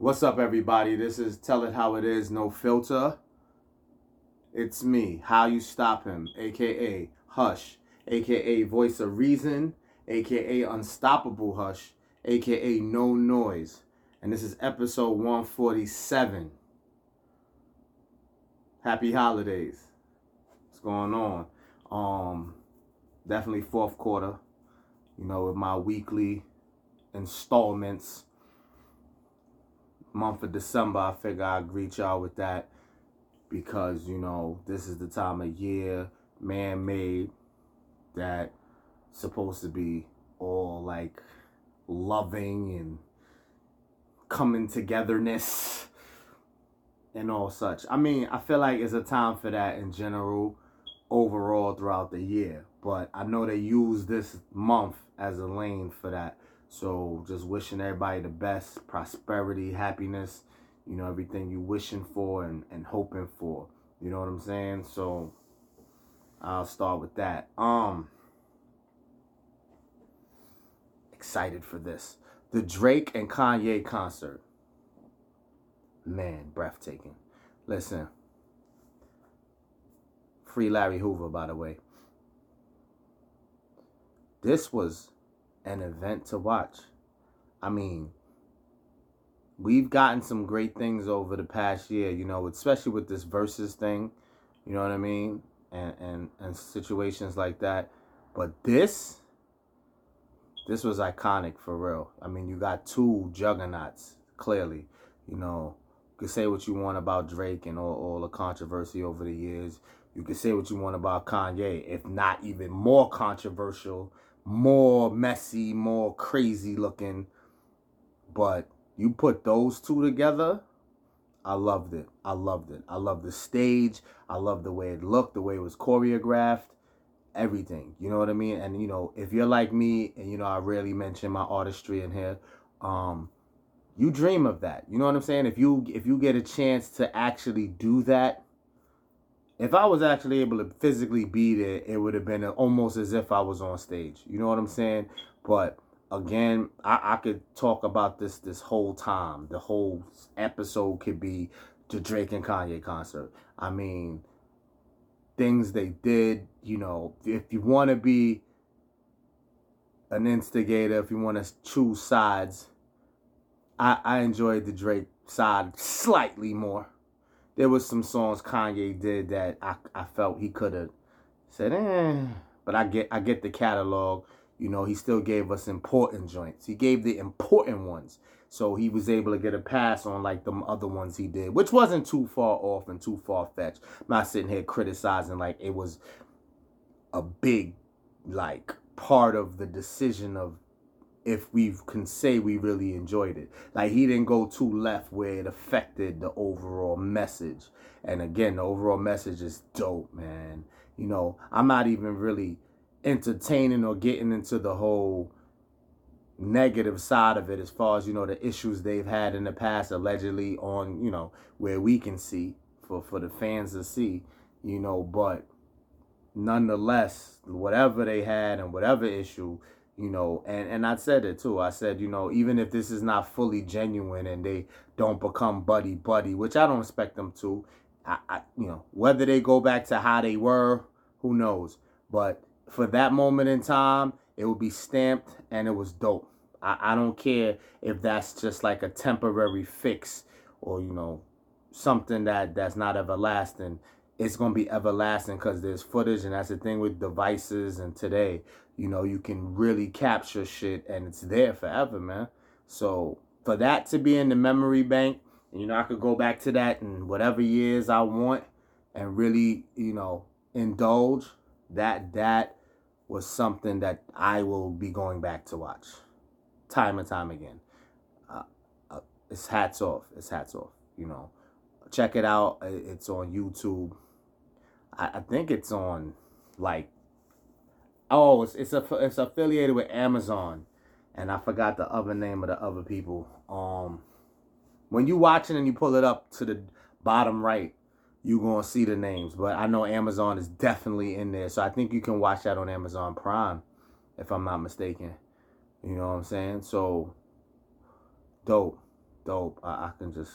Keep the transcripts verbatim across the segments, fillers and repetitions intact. What's up, everybody? This is Tell It How It Is, No Filter. It's me, How You Stop Him, a k a. Hush, a k a. Voice of Reason, a k a. Unstoppable Hush, a k a. No Noise. And this is episode one forty-seven. Happy holidays. What's going on? Um, definitely fourth quarter, you know, with my weekly installments. Month of December, I figure I'll greet y'all with that because, you know, this is the time of year, man-made, that supposed to be all, like, loving and coming togetherness and all such. I mean, I feel like it's a time for that in general, overall, throughout the year. But I know they use this month as a lane for that. So just wishing everybody the best, prosperity, happiness, you know, everything you wishing for and, and hoping for. You know what I'm saying? So I'll start with that. Um, excited for this. The Drake and Kanye concert. Man, breathtaking. Listen. Free Larry Hoover, by the way. This was an event to watch. I mean, we've gotten some great things over the past year, you know, especially with this Versus thing, you know what I mean, and and, and situations like that. But this, this was iconic for real. I mean, you got two juggernauts, clearly. You know, you can say what you want about Drake and all, all the controversy over the years. You can say what you want about Kanye, if not even more controversial, more messy, more crazy looking. But you put those two together, I loved it. I loved it. I loved the stage. I loved the way it looked, the way it was choreographed, everything. You know what I mean? And, you know, if you're like me, and, you know, I rarely mention my artistry in here, um, you dream of that. You know what I'm saying? If you if you get a chance to actually do that, if I was actually able to physically be there, it would have been almost as if I was on stage. You know what I'm saying? But again, I, I could talk about this this whole time. The whole episode could be the Drake and Kanye concert. I mean, things they did, you know, if you want to be an instigator, if you want to choose sides, I, I enjoyed the Drake side slightly more. There was some songs Kanye did that I, I felt he could have said, eh. But I get I get the catalog. You know, he still gave us important joints. He gave the important ones. So he was able to get a pass on like the other ones he did, which wasn't too far off and too far-fetched. I'm not sitting here criticizing like it was a big, like, part of the decision of if we can say we really enjoyed it. Like, he didn't go too left where it affected the overall message. And again, the overall message is dope, man. You know, I'm not even really entertaining or getting into the whole negative side of it as far as, you know, the issues they've had in the past allegedly on, you know, where we can see, for, for the fans to see, you know. But nonetheless, whatever they had and whatever issue, you know, and, and I said it too. I said, you know, even if this is not fully genuine and they don't become buddy-buddy, which I don't expect them to, I, I, you know, whether they go back to how they were, who knows. But for that moment in time, it would be stamped and it was dope. I, I don't care if that's just like a temporary fix or, you know, something that, that's not everlasting. It's going to be everlasting because there's footage, and that's the thing with devices and today. You know, you can really capture shit, and it's there forever, man. So for that to be in the memory bank, you know, I could go back to that in whatever years I want and really, you know, indulge. That, that was something that I will be going back to watch time and time again. Uh, uh, it's hats off. It's hats off, you know. Check it out. It's on YouTube. I, I think it's on, like, oh, it's it's, a, it's affiliated with Amazon, and I forgot the other name of the other people. Um, when you watching and you pull it up to the bottom right, you gonna see the names. But I know Amazon is definitely in there, so I think you can watch that on Amazon Prime, if I'm not mistaken. You know what I'm saying? So dope, dope. I, I can just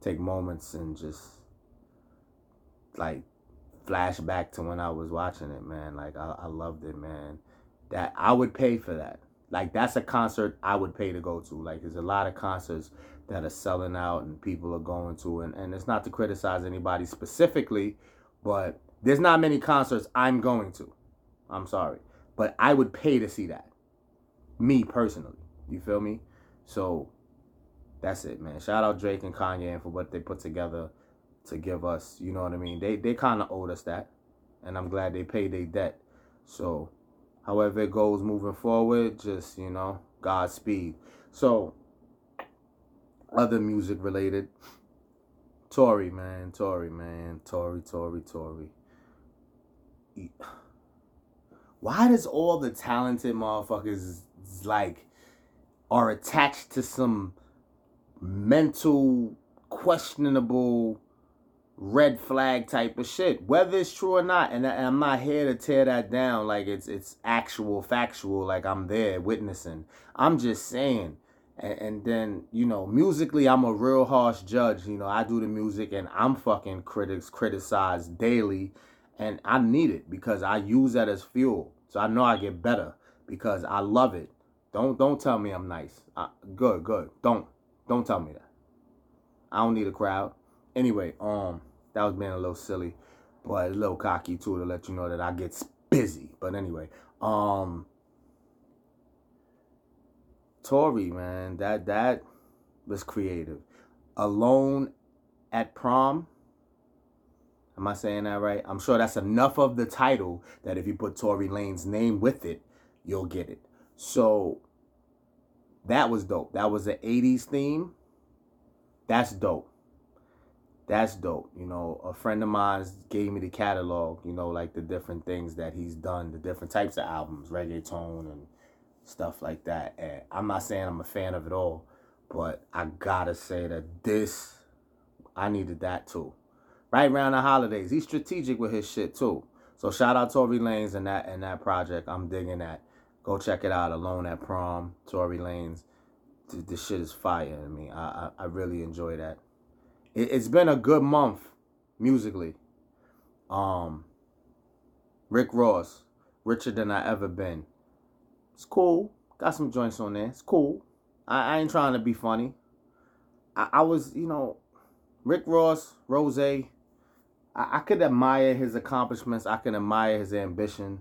take moments and just like flash back to when I was watching it, man. Like I, I loved it, man. That I would pay for that. Like that's a concert I would pay to go to. Like there's a lot of concerts that are selling out and people are going to, and, and it's not to criticize anybody specifically, but there's not many concerts I'm going to. I'm sorry. But I would pay to see that. Me personally. You feel me? So that's it, man. Shout out Drake and Kanye and for what they put together to give us, you know what I mean? They they kind of owed us that, and I'm glad they paid their debt. So however it goes moving forward, just, you know, Godspeed. So other music related, Tory, man, Tory, man, Tory, Tory, Tory. Why does all the talented motherfuckers like are attached to some mental, questionable, red flag type of shit, whether it's true or not? And, I, and I'm not here to tear that down like it's it's actual, factual, like I'm there witnessing. I'm just saying. And, and then, you know, musically, I'm a real harsh judge. You know, I do the music and I'm fucking critics criticized daily. And I need it because I use that as fuel. So I know I get better because I love it. Don't don't tell me I'm nice. I, good, good. Don't. Don't tell me that. I don't need a crowd. Anyway, um, that was being a little silly, but a little cocky too, to let you know that I get busy. But anyway, um, Tory, man, that that was creative. Alone at Prom. Am I saying that right? I'm sure that's enough of the title that if you put Tory Lane's name with it, you'll get it. So that was dope. That was an eighties theme. That's dope. That's dope. You know, a friend of mine gave me the catalog, you know, like the different things that he's done, the different types of albums, reggaeton and stuff like that. And I'm not saying I'm a fan of it all, but I gotta say that this, I needed that too. Right around the holidays, he's strategic with his shit too. So shout out Tory Lanez and that and that project. I'm digging that. Go check it out. Alone at Prom, Tory Lanez. This shit is fire. I mean, I, I, I really enjoy that. It's been a good month musically. Um, Rick Ross, Richer Than I Ever Been. It's cool. Got some joints on there. It's cool. I, I ain't trying to be funny. I, I was, you know, Rick Ross, Rose. I, I could admire his accomplishments. I could admire his ambition.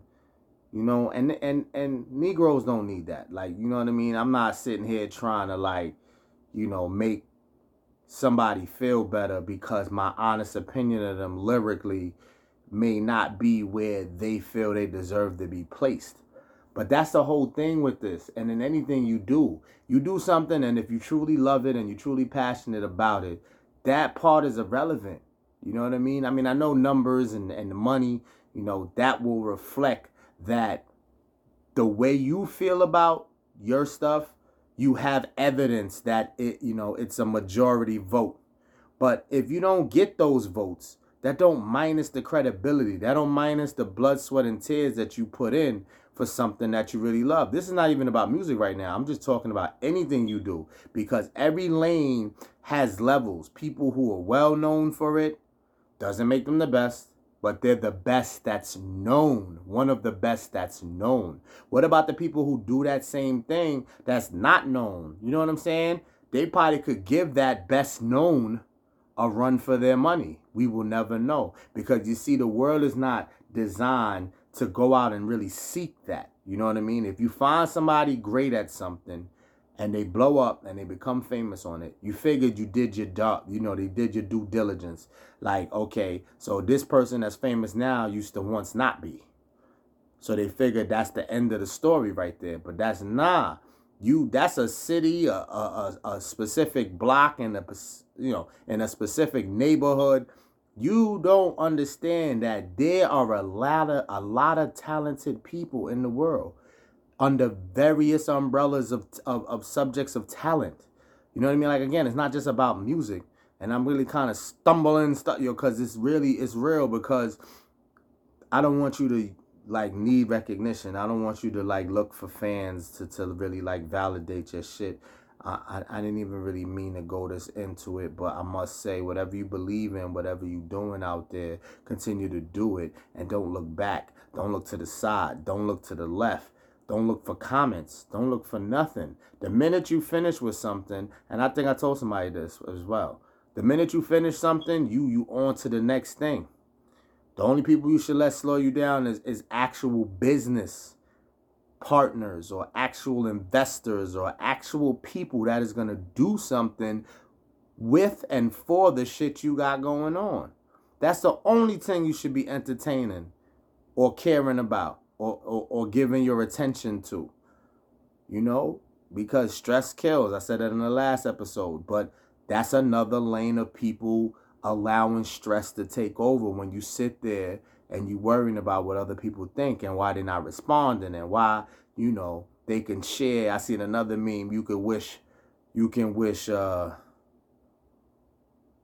You know, and and and Negroes don't need that. Like, you know what I mean? I'm not sitting here trying to like, you know, make somebody feel better because my honest opinion of them lyrically may not be where they feel they deserve to be placed. But that's the whole thing with this. And in anything you do, you do something, and if you truly love it and you're truly passionate about it, that part is irrelevant. You know what I mean? I mean, I know numbers and, and the money, you know, that will reflect that the way you feel about your stuff. You have evidence that it, you know, it's a majority vote. But if you don't get those votes, that don't minus the credibility. That don't minus the blood, sweat, and tears that you put in for something that you really love. This is not even about music right now. I'm just talking about anything you do because every lane has levels. People who are well known for it doesn't make them the best, but they're the best that's known. One of the best that's known. What about the people who do that same thing that's not known? You know what I'm saying? They probably could give that best known a run for their money. We will never know. Because you see, the world is not designed to go out and really seek that. You know what I mean? If you find somebody great at something and they blow up and they become famous on it, you figured you did your du- you know, they did your due diligence. Like, okay, so this person that's famous now used to once not be. So they figured that's the end of the story right there. But that's nah. You, that's a city, a a, a specific block in a, you know, in a specific neighborhood. You don't understand that there are a lot of, a lot of talented people in the world, under various umbrellas of, of of subjects of talent. You know what I mean? Like, again, it's not just about music. And I'm really kind of stumbling stuff, yo, because it's really, it's real, because I don't want you to, like, need recognition. I don't want you to, like, look for fans to, to really, like, validate your shit. I, I, I didn't even really mean to go this into it, but I must say, whatever you believe in, whatever you're doing out there, continue to do it and don't look back. Don't look to the side. Don't look to the left. Don't look for comments. Don't look for nothing. The minute you finish with something, and I think I told somebody this as well, the minute you finish something, you you on to the next thing. The only people you should let slow you down is, is actual business partners or actual investors or actual people that is going to do something with and for the shit you got going on. That's the only thing you should be entertaining or caring about or, or, or giving your attention to, you know, because stress kills. I said that in the last episode, but that's another lane of people allowing stress to take over when you sit there and you worrying about what other people think and why they're not responding and why, you know, they can share. I seen another meme. You could wish, you can wish uh,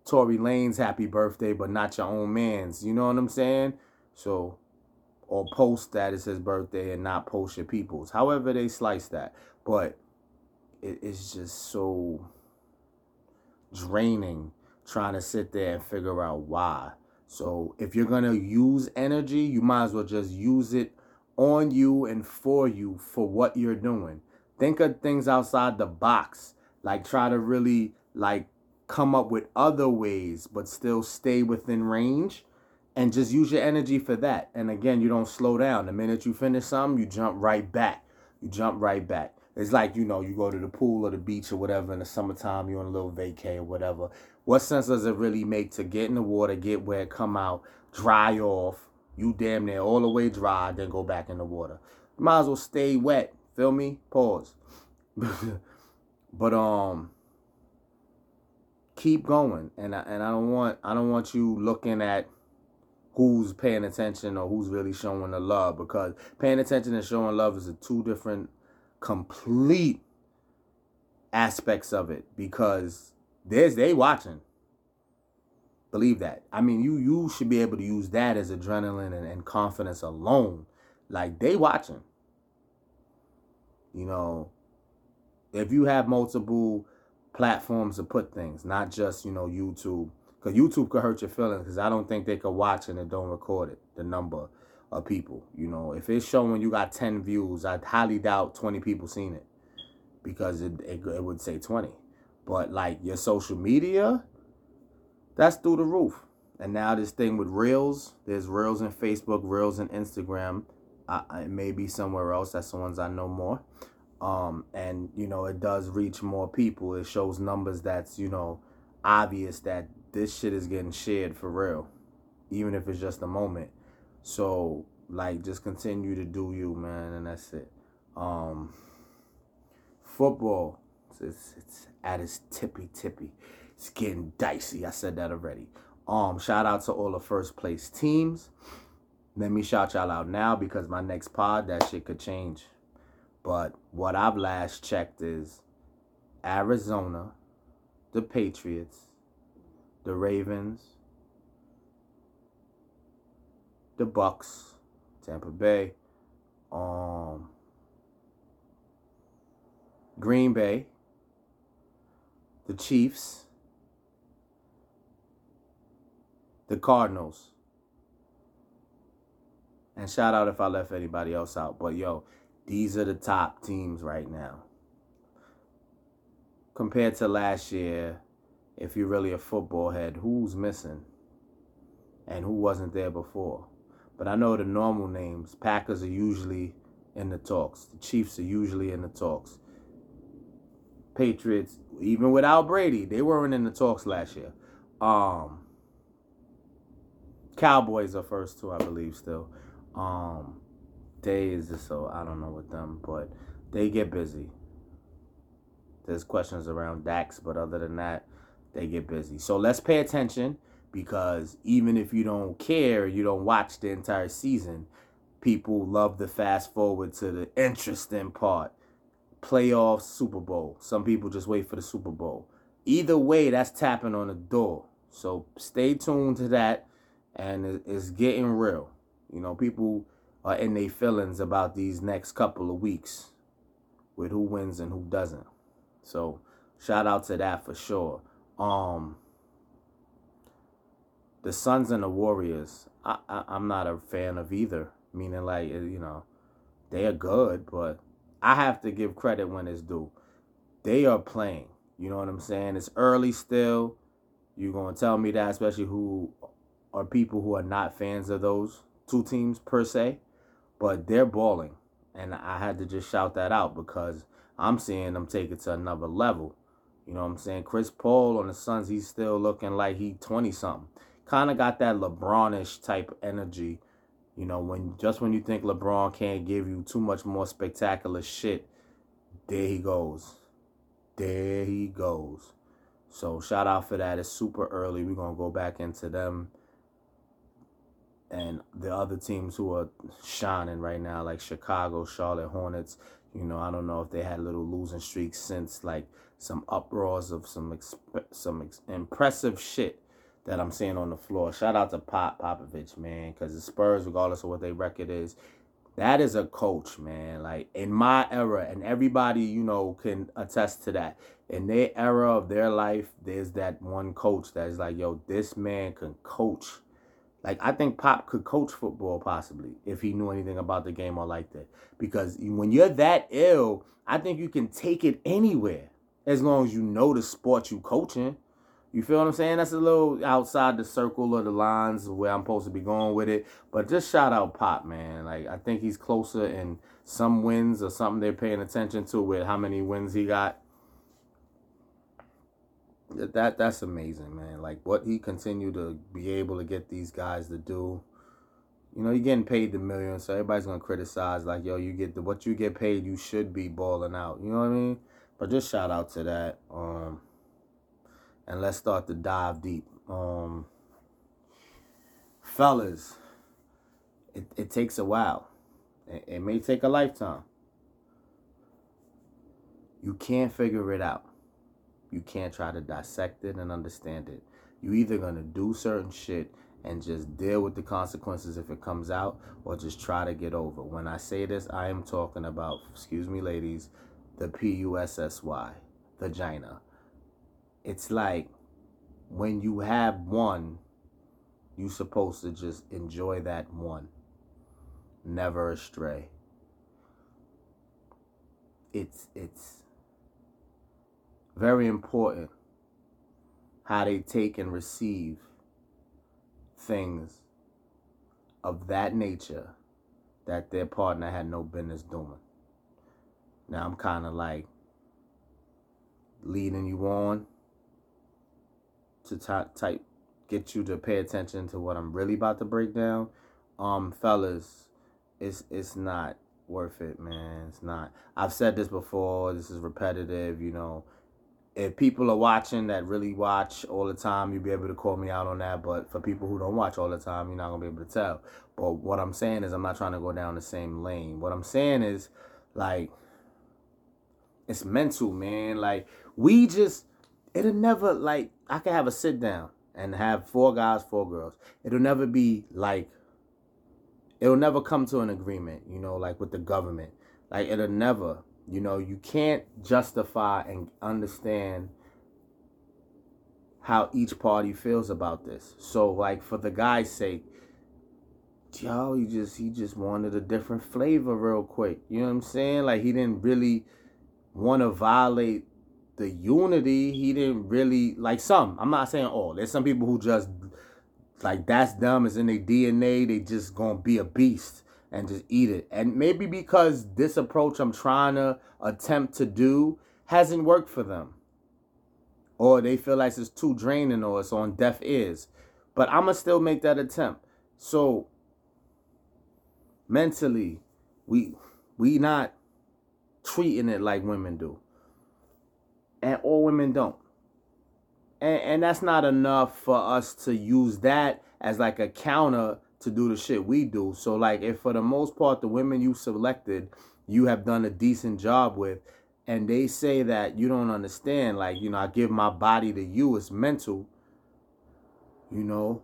Tory Lane's happy birthday, but not your own man's. You know what I'm saying? So, or post that it's his birthday and not post your people's. However they slice that. But it, it's just so draining trying to sit there and figure out why. So if you're going to use energy, you might as well just use it on you and for you for what you're doing. Think of things outside the box. Like try to really like come up with other ways, but still stay within range and just use your energy for that. And again, you don't slow down. The minute you finish something, you jump right back. You jump right back. It's like, you know, you go to the pool or the beach or whatever in the summertime, you're on a little vacay or whatever. What sense does it really make to get in the water, get wet, come out, dry off, you damn near all the way dry, then go back in the water? You might as well stay wet. Feel me? Pause. But um, keep going, and I, and I don't want I don't want you looking at who's paying attention or who's really showing the love, because paying attention and showing love is a two different complete aspects of it, because there's they watching. Believe that. I mean, you you should be able to use that as adrenaline and, and confidence alone. Like, they watching. You know, if you have multiple platforms to put things, not just, you know, YouTube, because YouTube could hurt your feelings, because I don't think they could watch and it don't record it, the number of people. You know, if it's showing you got ten views, I highly doubt twenty people seen it, because it, it it would say twenty. But like your social media, that's through the roof. And now this thing with Reels, there's Reels in Facebook, Reels in Instagram. I, I it may be somewhere else. That's the ones I know more. Um, and you know, it does reach more people. It shows numbers that's, you know, obvious that this shit is getting shared for real, even if it's just a moment. So, like, just continue to do you, man, and that's it. Um, football, it's, it's at its tippy-tippy. It's getting dicey. I said that already. Um, shout out to all the first-place teams. Let me shout y'all out now, because my next pod, that shit could change. But what I've last checked is Arizona, the Patriots, the Ravens, the Bucks, Tampa Bay, um, Green Bay, the Chiefs, the Cardinals, and shout out if I left anybody else out. But yo, these are the top teams right now. Compared to last year, if you're really a football head, who's missing and who wasn't there before? But I know the normal names. Packers are usually in the talks. The Chiefs are usually in the talks. Patriots, even without Brady, they weren't in the talks last year. Um, Cowboys are first two, I believe, still. Um, they is just so, I don't know with them, but they get busy. There's questions around Dax, but other than that, they get busy. So let's pay attention. Because even if you don't care, you don't watch the entire season, people love to fast forward to the interesting part. Playoffs, Super Bowl. Some people just wait for the Super Bowl. Either way, that's tapping on the door. So stay tuned to that. And it's getting real. You know, people are in their feelings about these next couple of weeks with who wins and who doesn't. So shout out to that for sure. Um, the Suns and the Warriors, I, I, I'm not a fan of either. Meaning, like, you know, they are good, but I have to give credit when it's due. They are playing. You know what I'm saying? It's early still. You're going to tell me that, especially who are people who are not fans of those two teams per se. But they're balling. And I had to just shout that out because I'm seeing them take it to another level. You know what I'm saying? Chris Paul on the Suns, he's still looking like he twenty-something. Kind of got that LeBron-ish type energy. You know, when just when you think LeBron can't give you too much more spectacular shit, there he goes. There he goes. So shout out for that. It's super early. We're going to go back into them and the other teams who are shining right now, like Chicago, Charlotte Hornets. You know, I don't know if they had a little losing streak since, like, some uproars of some exp- some ex- impressive shit that I'm seeing on the floor. Shout out to Pop Popovich, man, because the Spurs, regardless of what their record is, that is a coach, man. Like, in my era, and everybody, you know, can attest to that. In their era of their life, there's that one coach that is like, yo, this man can coach. Like, I think Pop could coach football, possibly, if he knew anything about the game or liked it. Because when you're that ill, I think you can take it anywhere as long as you know the sport you coaching. You feel what I'm saying? That's a little outside the circle or the lines of where I'm supposed to be going with it. But just shout out Pop, man. Like, I think he's closer in some wins or something they're paying attention to with how many wins he got. That that's amazing, man. Like, what he continued to be able to get these guys to do. You know, you're getting paid the million, so everybody's going to criticize. Like, yo, you get the what you get paid, you should be balling out. You know what I mean? But just shout out to that. Um, and let's start to dive deep. Um, fellas, it, it takes a while. It, it may take a lifetime. You can't figure it out. You can't try to dissect it and understand it. You either going to do certain shit and just deal with the consequences if it comes out, or just try to get over. When I say this, I am talking about, excuse me, ladies, the P U S S Y, vagina. It's like when you have one, you supposed to just enjoy that one. Never astray. It's, it's, very important how they take and receive things of that nature that their partner had no business doing. Now I'm kind of like leading you on to type, type, get you to pay attention to what I'm really about to break down. Um, fellas, it's it's not worth it, man. It's not. I've said this before. This is repetitive, you know. If people are watching that really watch all the time, you'll be able to call me out on that. But for people who don't watch all the time, you're not going to be able to tell. But what I'm saying is I'm not trying to go down the same lane. What I'm saying is, like, it's mental, man. Like, we just, it'll never, like, I can have a sit down and have four guys, four girls. It'll never be, like, it'll never come to an agreement, you know, like with the government. Like, it'll never. You know, you can't justify and understand how each party feels about this. So, like, for the guy's sake, yo, he just he just wanted a different flavor real quick. You know what I'm saying? Like, he didn't really want to violate the unity. He didn't really, like some, I'm not saying all. There's some people who just, like, that's them. It's in their D N A. They just gonna be a beast. And just eat it. And maybe because this approach I'm trying to attempt to do hasn't worked for them. Or they feel like it's too draining or it's on deaf ears. But I'm going to still make that attempt. So, mentally, we we not treating it like women do. And all women don't. And, and that's not enough for us to use that as like a counter to do the shit we do. So, like, if for the most part the women you selected, you have done a decent job with, and they say that you don't understand, like, you know, I give my body to you, it's mental, you know,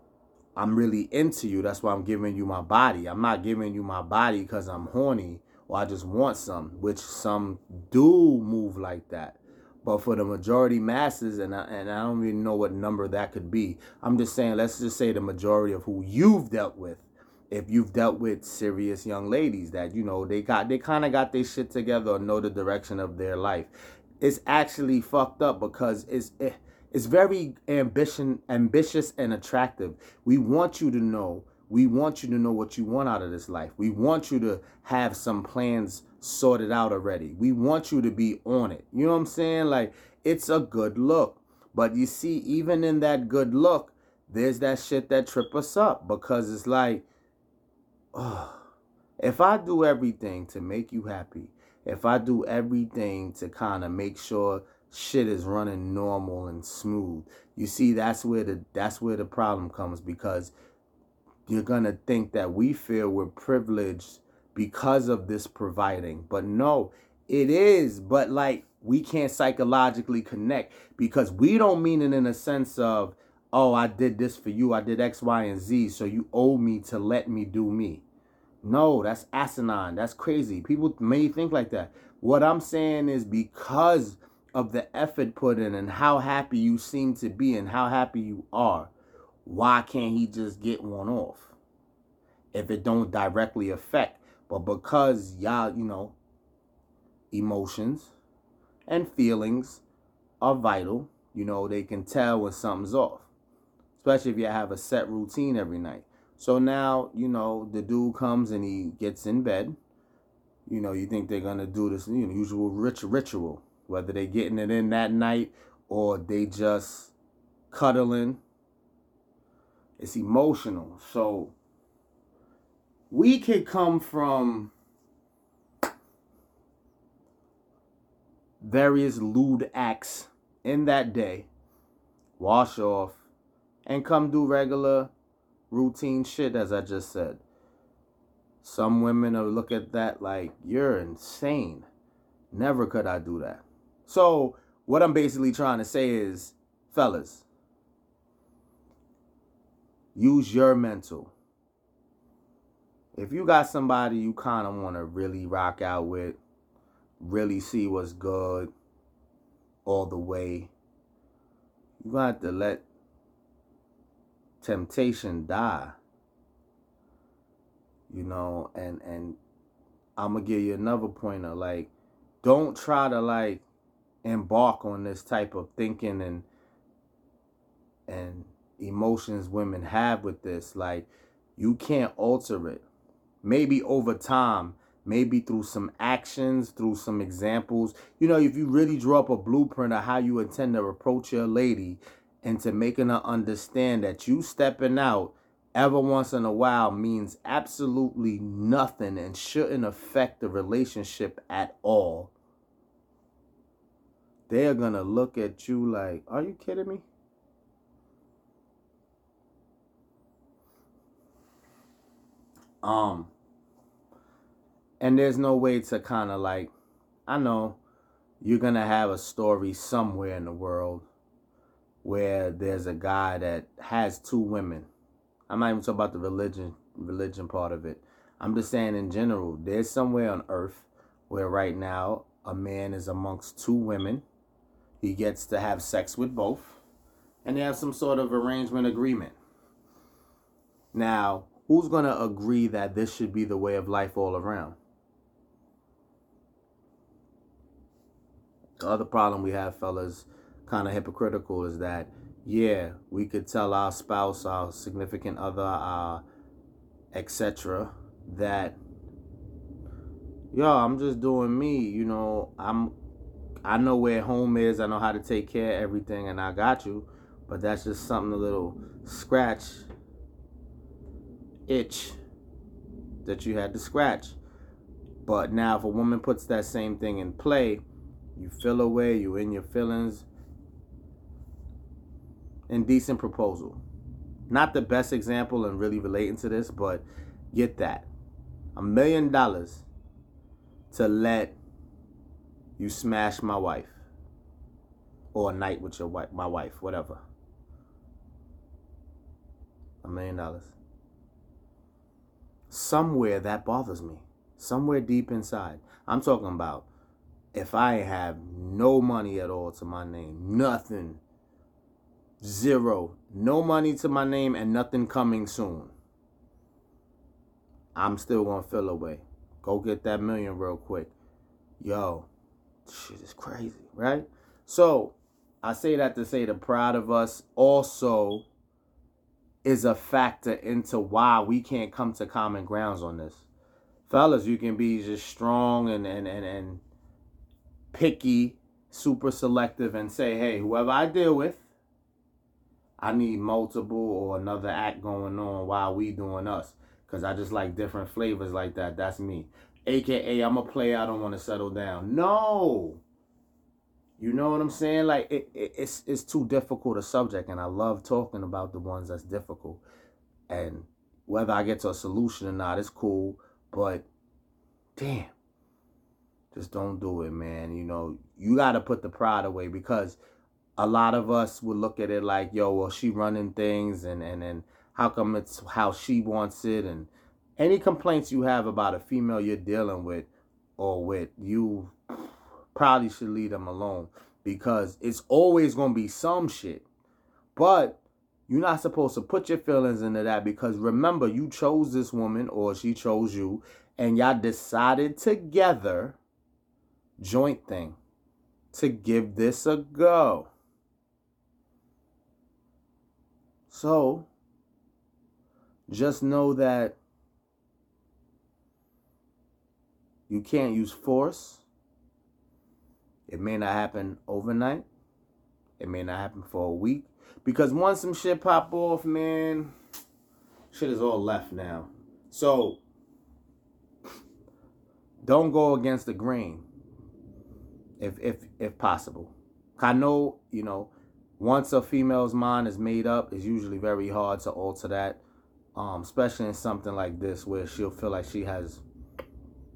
I'm really into you, that's why I'm giving you my body. I'm not giving you my body because I'm horny or I just want some, which some do move like that. But for the majority masses, and I, and I don't even know what number that could be. I'm just saying, let's just say the majority of who you've dealt with. If you've dealt with serious young ladies that, you know, they got they kind of got their shit together or know the direction of their life. It's actually fucked up because it's it, it's very ambition, ambitious and attractive. We want you to know. We want you to know what you want out of this life. We want you to have some plans sorted out already. We want you to be on it. You know what I'm saying? Like, it's a good look. But you see, even in that good look, there's that shit that trip us up because it's like, oh, if I do everything to make you happy, if I do everything to kind of make sure shit is running normal and smooth, you see, that's where the that's where the problem comes, because you're going to think that we feel we're privileged because of this providing. But no, it is. But like, we can't psychologically connect because we don't mean it in a sense of, oh, I did this for you. I did X, Y, and Z. So you owe me to let me do me. No, that's asinine. That's crazy. People may think like that. What I'm saying is because of the effort put in and how happy you seem to be and how happy you are, why can't he just get one off if it don't directly affect? But because y'all, you know, emotions and feelings are vital. You know, they can tell when something's off, especially if you have a set routine every night. So now, you know, the dude comes and he gets in bed. You know, you think they're going to do this, you know, usual rich ritual, whether they're getting it in that night or they just cuddling. It's emotional. So we could come from various lewd acts in that day, wash off, and come do regular routine shit, as I just said. Some women will look at that like, you're insane. Never could I do that. So what I'm basically trying to say is, fellas, use your mental. If you got somebody you kind of want to really rock out with, really see what's good all the way, you're going to have to let temptation die. You know, and, and I'm going to give you another pointer. Like, don't try to, like, embark on this type of thinking and and... emotions women have with this. Like, you can't alter it. Maybe over time, maybe through some actions, through some examples. You know, if you really draw up a blueprint of how you intend to approach your lady and to making her understand that you stepping out ever once in a while means absolutely nothing and shouldn't affect the relationship at all, they're gonna look at you like, are you kidding me? Um, and there's no way to kind of like, I know you're going to have a story somewhere in the world where there's a guy that has two women. I'm not even talking about the religion, religion part of it. I'm just saying in general, there's somewhere on earth where right now a man is amongst two women. He gets to have sex with both and they have some sort of arrangement agreement. Now, who's going to agree that this should be the way of life all around? The other problem we have, fellas, kind of hypocritical, is that, yeah, we could tell our spouse, our significant other, our et cetera, that, yo, I'm just doing me, you know, I'm, I know where home is, I know how to take care of everything, and I got you, but that's just something a little scratch itch that you had to scratch. But now if a woman puts that same thing in play, you feel away, you in your feelings. Indecent proposal. Not the best example and really relating to this, but get that. A million dollars to let you smash my wife or a night with your wife, my wife, whatever. A million dollars. Somewhere that bothers me. Somewhere deep inside. I'm talking about if I have no money at all to my name, nothing, zero, no money to my name and nothing coming soon, I'm still going to feel away. Go get that million real quick. Yo, shit is crazy, right? So I say that to say the pride of us also is a factor into why we can't come to common grounds on this. Fellas, you can be just strong and, and, and, and picky, super selective, and say, hey, whoever I deal with, I need multiple or another act going on while we doing us. Because I just like different flavors like that. That's me. A K A, I'm a player. I don't want to settle down. No. You know what I'm saying? Like, it, it, it's it's too difficult a subject. And I love talking about the ones that's difficult. And whether I get to a solution or not, it's cool. But, damn. Just don't do it, man. You know, you got to put the pride away. Because a lot of us would look at it like, yo, well, she running things and, and, and how come it's how she wants it? And any complaints you have about a female you're dealing with or with, you probably should leave them alone because it's always going to be some shit. But you're not supposed to put your feelings into that because remember, you chose this woman or she chose you and y'all decided together, joint thing, to give this a go. So, just know that you can't use force. It may not happen overnight. It may not happen for a week. Because once some shit pop off, man, shit is all left now. So, don't go against the grain. If if if possible. I know, you know, once a female's mind is made up, it's usually very hard to alter that. Um, especially in something like this where she'll feel like she has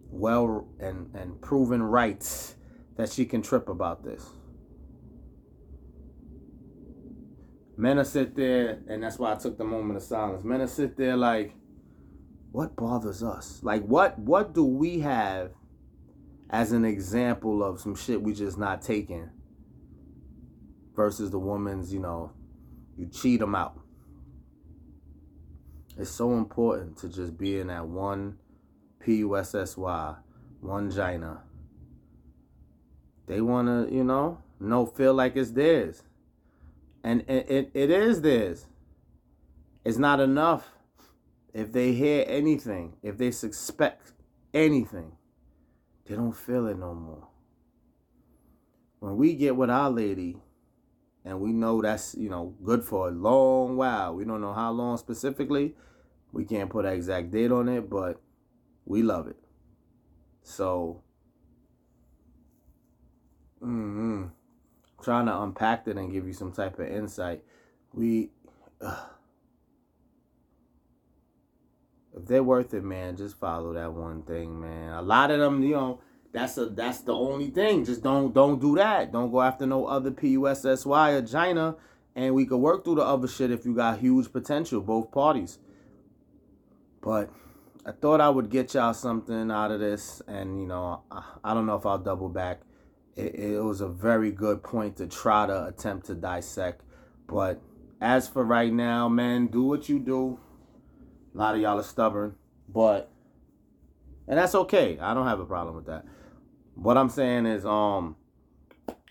well and, and proven rights that she can trip about this. Men will sit there, and that's why I took the moment of silence. Men will sit there like, what bothers us? Like, what what do we have as an example of some shit we just not taking versus the woman's, you know, you cheat them out. It's so important to just be in that one P U S S Y, one Gina. They want to, you know, no feel like it's theirs. And it, it, it is theirs. It's not enough if they hear anything, if they suspect anything. They don't feel it no more. When we get with our lady, and we know that's, you know, good for a long while. We don't know how long specifically. We can't put an exact date on it, but we love it. So, mm-hmm. Trying to unpack it and give you some type of insight. We, uh, if they're worth it, man, just follow that one thing, man. A lot of them, you know, That's a that's the only thing. Just don't don't do that. Don't go after no other P U S S Y or Gina, and we could work through the other shit if you got huge potential, both parties. But I thought I would get y'all something out of this, and you know I, I don't know if I'll double back. It, it was a very good point to try to attempt to dissect. But as for right now, man, do what you do. A lot of y'all are stubborn, but and that's okay. I don't have a problem with that. What I'm saying is, um,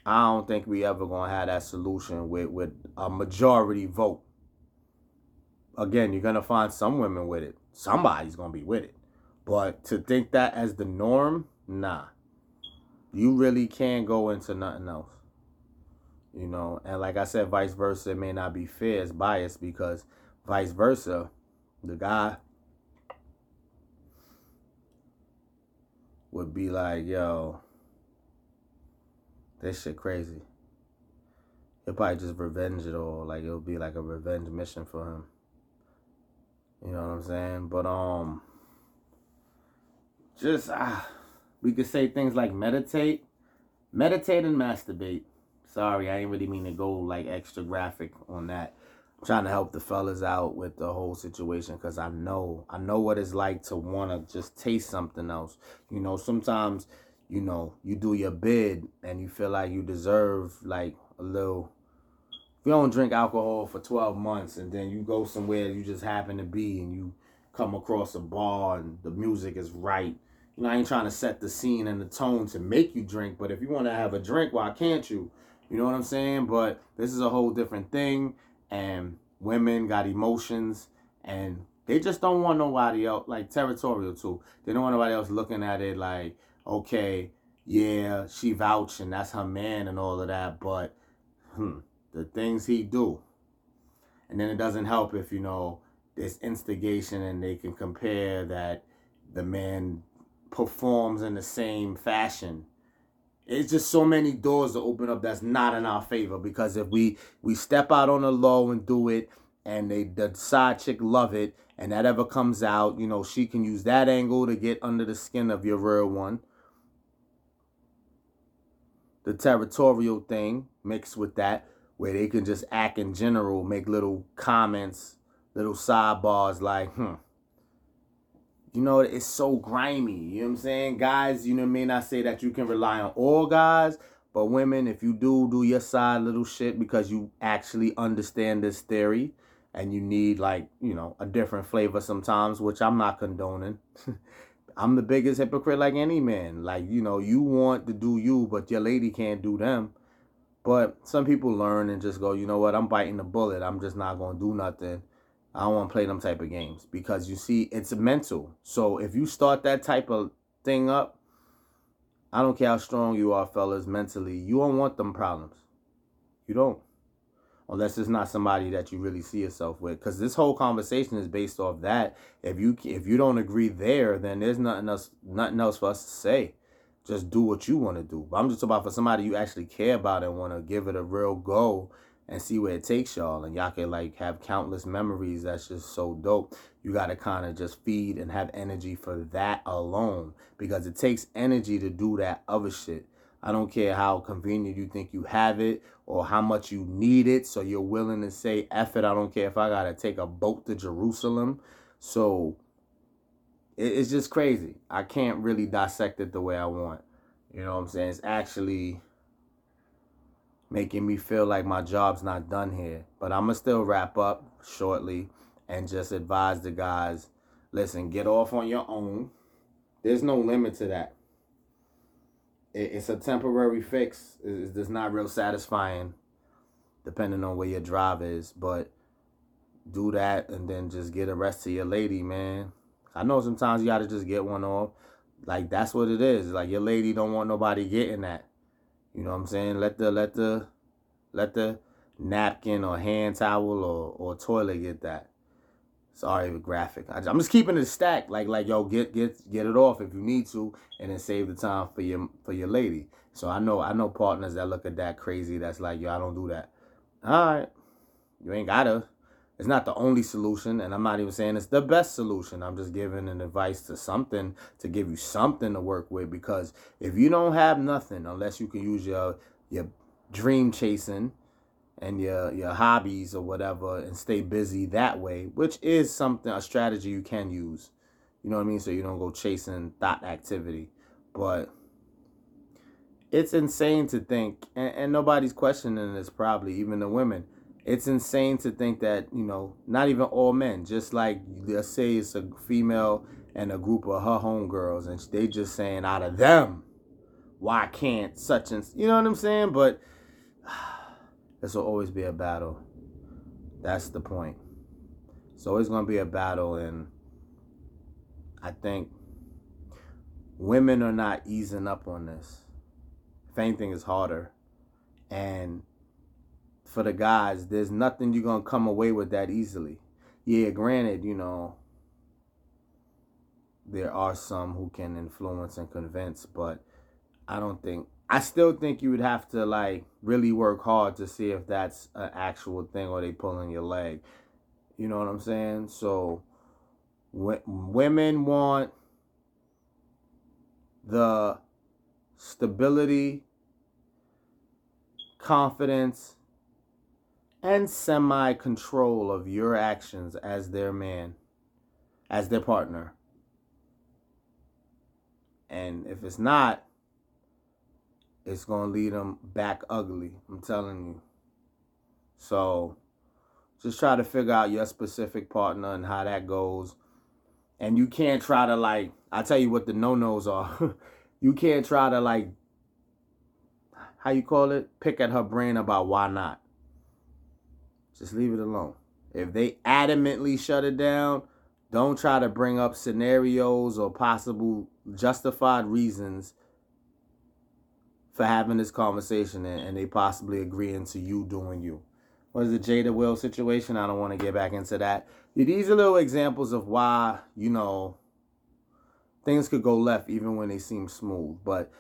I don't think we ever gonna have that solution with, with a majority vote. Again, you're gonna find some women with it. Somebody's gonna be with it. But to think that as the norm, nah. You really can't go into nothing else. You know, and like I said, vice versa, it may not be fair, it's biased because vice versa, the guy would be like, yo, this shit crazy. He'll probably just revenge it all. Like, it'll be like a revenge mission for him. You know what I'm saying? But, um, just, ah, we could say things like meditate. Meditate and masturbate. Sorry, I didn't really mean to go, like, extra graphic on that. I'm trying to help the fellas out with the whole situation because I know, I know what it's like to want to just taste something else. You know, sometimes you know, you do your bid and you feel like you deserve like a little. If you don't drink alcohol for twelve months and then you go somewhere you just happen to be and you come across a bar and the music is right. You know, I ain't trying to set the scene and the tone to make you drink, but if you want to have a drink, why can't you? You know what I'm saying? But this is a whole different thing, and women got emotions, and they just don't want nobody else, like territorial too. They don't want nobody else looking at it like, okay, yeah, she vouching, that's her man and all of that, but hmm, the things he do. And then it doesn't help if, you know, there's instigation and they can compare that the man performs in the same fashion. It's just so many doors to open up that's not in our favor, because if we, we step out on the low and do it, and they, the side chick love it, and that ever comes out, you know, she can use that angle to get under the skin of your real one. The territorial thing mixed with that, where they can just act in general, make little comments, little sidebars like, hmm. You know, it's so grimy, you know what I'm saying? Guys, you know what I mean? I say that you can rely on all guys, but women, if you do, do your side little shit because you actually understand this theory and you need, like, you know, a different flavor sometimes, which I'm not condoning. I'm the biggest hypocrite like any man. Like, you know, you want to do you, but your lady can't do them. But some people learn and just go, you know what? I'm biting the bullet. I'm just not going to do nothing. I don't want to play them type of games because, you see, it's mental. So if you start that type of thing up, I don't care how strong you are, fellas, mentally, you don't want them problems. You don't. Unless it's not somebody that you really see yourself with. Because this whole conversation is based off that. If you if you don't agree there, then there's nothing else, nothing else for us to say. Just do what you want to do. But I'm just talking about for somebody you actually care about and want to give it a real go and see where it takes y'all. And y'all can, like, have countless memories. That's just so dope. You got to kind of just feed and have energy for that alone. Because it takes energy to do that other shit. I don't care how convenient you think you have it or how much you need it. So you're willing to say, F it, I don't care if I got to take a boat to Jerusalem. So it's just crazy. I can't really dissect it the way I want. You know what I'm saying? It's actually making me feel like my job's not done here. But I'm going to still wrap up shortly and just advise the guys, listen, get off on your own. There's no limit to that. It's a temporary fix. It's not real satisfying, depending on where your drive is. But do that and then just get the rest of your lady, man. I know sometimes you got to just get one off. Like, that's what it is. Like, your lady don't want nobody getting that. You know what I'm saying? Let the let the let the napkin or hand towel or, or toilet get that. Sorry, graphic. I, I'm just keeping it stacked. Like like yo, get get get it off if you need to, and then save the time for your for your lady. So I know I know partners that look at that crazy. That's like, yo, I don't do that. All right, you ain't gotta. It's not the only solution, and I'm not even saying it's the best solution. I'm just giving an advice to something, to give you something to work with, because if you don't have nothing, unless you can use your your dream chasing and your your hobbies or whatever and stay busy that way, which is something, a strategy you can use. You know what I mean? So you don't go chasing thought activity. But it's insane to think, and, and nobody's questioning this probably, even the women. It's insane to think that, you know, not even all men, just like, let's say it's a female and a group of her homegirls, and they just saying out of them, why can't such and, you know what I'm saying? But this will always be a battle. That's the point. It's always going to be a battle, and I think women are not easing up on this. If anything, is harder. And for the guys, there's nothing you're going to come away with that easily. Yeah, granted, you know, there are some who can influence and convince, but I don't think, I still think you would have to, like, really work hard to see if that's an actual thing or they pulling your leg. You know what I'm saying? So w- women want the stability, confidence, and semi-control of your actions as their man, as their partner. And if it's not, it's going to leave them back ugly. I'm telling you. So just try to figure out your specific partner and how that goes. And you can't try to, like, I tell you what the no-nos are. You can't try to, like, how you call it? Pick at her brain about why not. Just leave it alone. If they adamantly shut it down, don't try to bring up scenarios or possible justified reasons for having this conversation and, and they possibly agreeing to you doing you. What is the Jada Will situation? I don't want to get back into that. These are little examples of why, you know, things could go left even when they seem smooth. But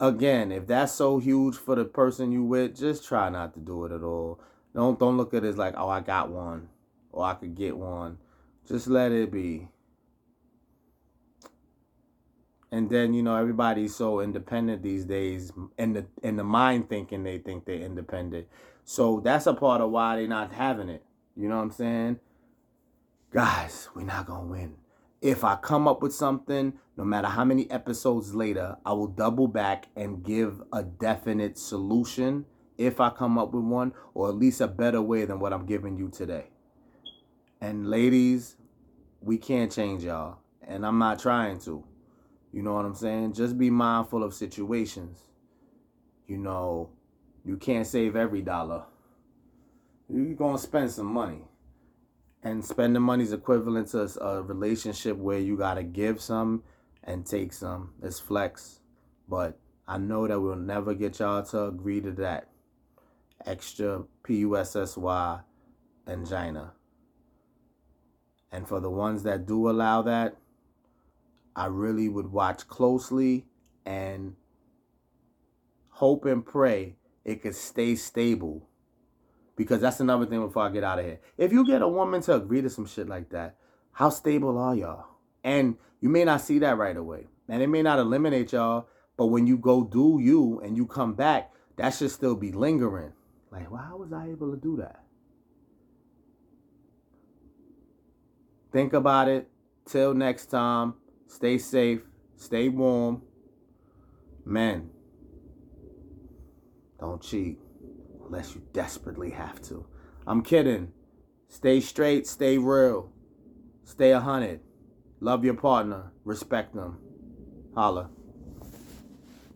again, if that's so huge for the person you with, just try not to do it at all. Don't don't look at it as like, oh, I got one or I could get one. Just let it be. And then, you know, everybody's so independent these days, in the in the mind thinking they think they're independent. So that's a part of why they're not having it. You know what I'm saying? Guys, we're not going to win. If I come up with something, no matter how many episodes later, I will double back and give a definite solution if I come up with one, or at least a better way than what I'm giving you today. And ladies, we can't change y'all, and I'm not trying to. You know what I'm saying? Just be mindful of situations. You know, you can't save every dollar. You're going to spend some money. And spending money is equivalent to a relationship where you got to give some and take some. It's flex. But I know that we'll never get y'all to agree to that. Extra P U S S Y and Gina. And for the ones that do allow that, I really would watch closely and hope and pray it could stay stable. Because that's another thing before I get out of here. If you get a woman to agree to some shit like that, how stable are y'all? And you may not see that right away. And it may not eliminate y'all. But when you go do you and you come back, that should still be lingering. Like, well, how was I able to do that? Think about it. Till next time. Stay safe. Stay warm. Men, don't cheat. Unless you desperately have to. I'm kidding. Stay straight. Stay real. Stay a hundred. Love your partner. Respect them. Holla.